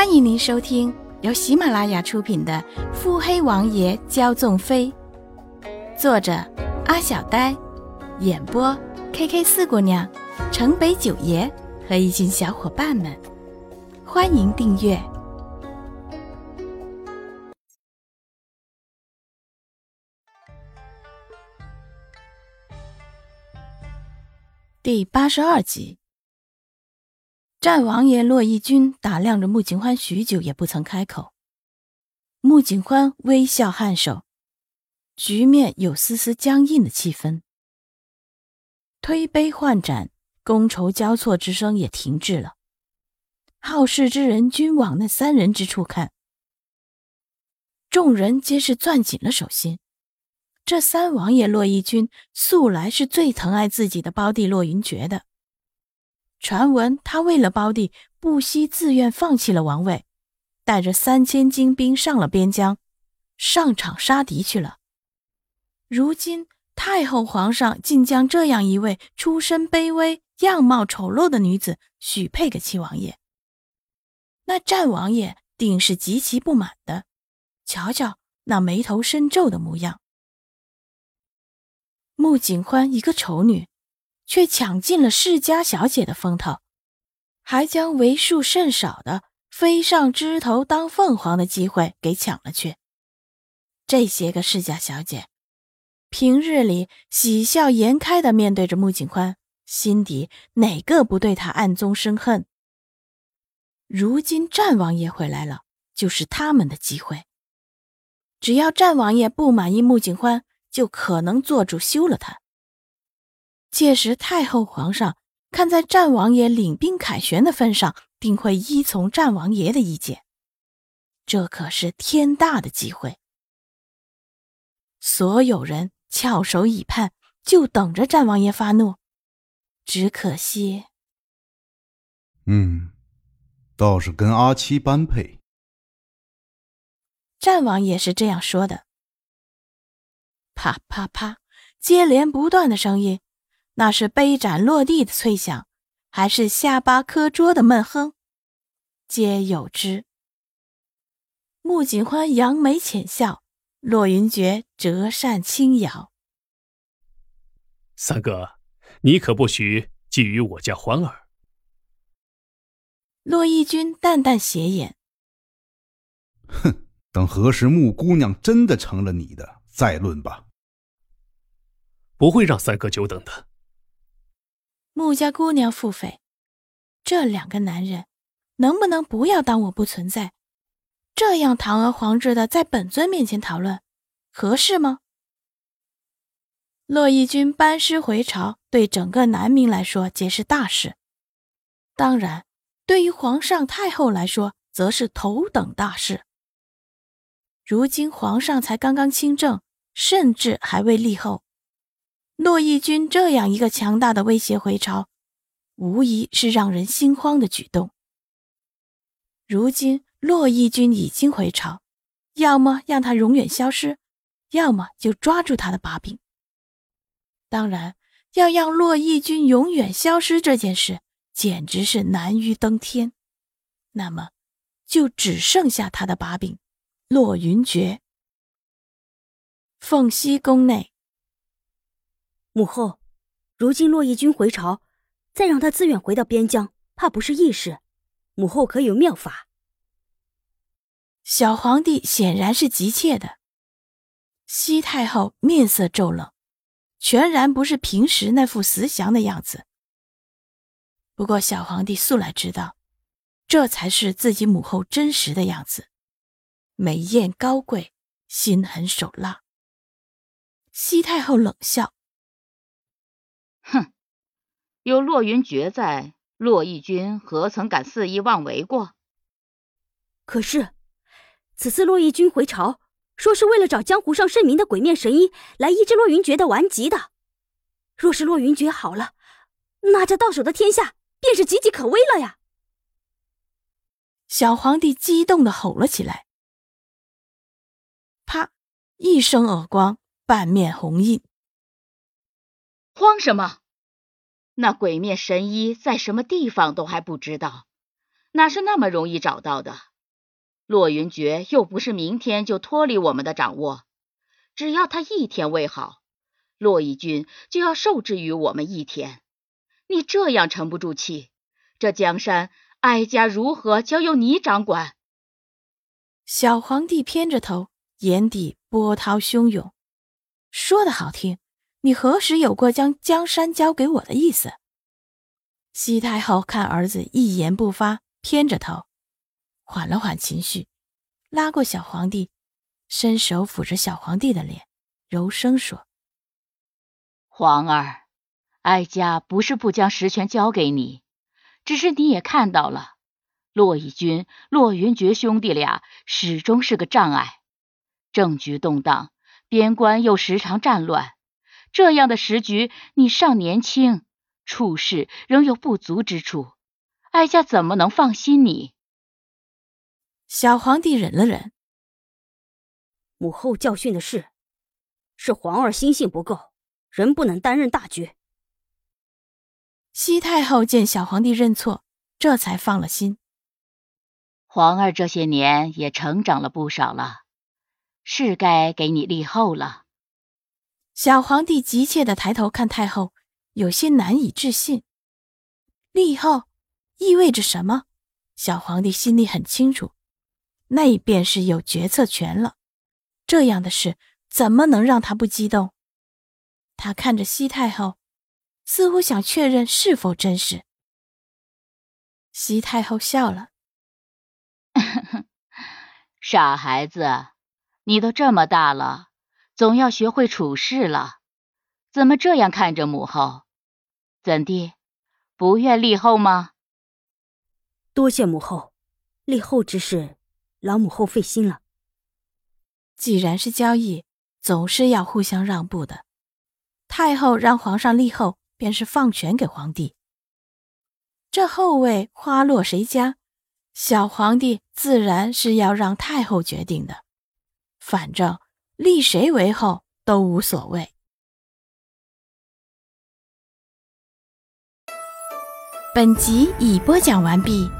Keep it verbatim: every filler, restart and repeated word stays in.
欢迎您收听由喜马拉雅出品的《腹黑王爷骄纵妃》，作者阿小呆，演播 K K 四姑娘、城北九爷和一群小伙伴们。欢迎订阅。第八十二集，战王爷洛义军打量着穆景欢许久，也不曾开口。穆景欢微笑颔首，局面有丝丝僵硬的气氛。推杯换盏，觥筹交错之声也停滞了。好事之人均往那三人之处看，众人皆是攥紧了手心。这三王爷洛义军素来是最疼爱自己的胞弟洛云珏的。传闻他为了胞弟不惜自愿放弃了王位，带着三千精兵上了边疆，上场杀敌去了。如今太后皇上竟将这样一位出身卑微、样貌丑陋的女子许配给七王爷，那战王爷定是极其不满的。瞧瞧那眉头深皱的模样，穆景欢一个丑女却抢尽了世家小姐的风头，还将为数甚少的飞上枝头当凤凰的机会给抢了去。这些个世家小姐平日里喜笑颜开地面对着穆景欢，心底哪个不对他暗中生恨。如今战王爷回来了，就是他们的机会。只要战王爷不满意穆景欢，就可能做主休了他。届时太后皇上看在战王爷领兵凯旋的份上，定会依从战王爷的意见。这可是天大的机会。所有人翘首以盼，就等着战王爷发怒。只可惜，嗯，倒是跟阿七般配。战王爷是这样说的。啪啪啪，接连不断的声音，那是杯盏落地的脆响，还是下巴磕桌的闷哼，皆有之。穆景欢扬眉浅笑，洛云珏折扇轻摇。三哥，你可不许觊觎我家欢儿。洛义军淡淡斜眼，哼，等何时穆姑娘真的成了你的，再论吧。不会让三哥久等的。穆家姑娘腹诽，这两个男人能不能不要当我不存在，这样堂而皇之的在本尊面前讨论，合适吗？洛义军班师回朝，对整个南明来说皆是大事，当然对于皇上太后来说则是头等大事。如今皇上才刚刚亲政，甚至还未立后，洛义军这样一个强大的威胁回朝，无疑是让人心慌的举动。如今洛义军已经回朝，要么让他永远消失，要么就抓住他的把柄。当然，要让洛义军永远消失这件事，简直是难于登天。那么，就只剩下他的把柄，洛云珏。凤西宫内，母后，如今洛义军回朝，再让他自愿回到边疆，怕不是易事。母后可有妙法？小皇帝显然是急切的。西太后面色骤冷，全然不是平时那副慈祥的样子。不过小皇帝素来知道，这才是自己母后真实的样子，美艳高贵，心狠手辣。西太后冷笑。哼，有洛云珏在，洛义军何曾敢肆意妄为过？可是，此次洛义军回朝，说是为了找江湖上盛名的鬼面神医来医治洛云珏的顽疾的。若是洛云珏好了，那这到手的天下便是岌岌可危了呀！小皇帝激动地吼了起来。啪，一声耳光，半面红印。慌什么？那鬼面神医在什么地方都还不知道，哪是那么容易找到的？洛云珏又不是明天就脱离我们的掌握，只要他一天未好，洛义军就要受制于我们一天。你这样沉不住气，这江山哀家如何交由你掌管？小皇帝偏着头，眼底波涛汹涌。说得好听，你何时有过将江山交给我的意思？西太后看儿子一言不发，偏着头，缓了缓情绪，拉过小皇帝，伸手抚着小皇帝的脸，柔声说：“皇儿，哀家不是不将实权交给你，只是你也看到了，洛义军、洛云珏兄弟俩始终是个障碍。政局动荡，边关又时常战乱，这样的时局，你尚年轻，处事仍有不足之处，哀家怎么能放心你？”小皇帝忍了忍，母后教训的是，是皇儿心性不够，人不能担任大局。西太后见小皇帝认错，这才放了心。皇儿这些年也成长了不少了，是该给你立后了。小皇帝急切地抬头看太后，有些难以置信。立后意味着什么？小皇帝心里很清楚。那便是有决策权了，这样的事怎么能让他不激动？他看着西太后，似乎想确认是否真实。西太后笑了：“傻孩子，你都这么大了，总要学会处事了，怎么这样看着母后？怎地，不愿立后吗？”“多谢母后，立后之事，老母后费心了。”既然是交易，总是要互相让步的。太后让皇上立后，便是放权给皇帝。这后位花落谁家，小皇帝自然是要让太后决定的。反正立谁为后都无所谓。本集已播讲完毕。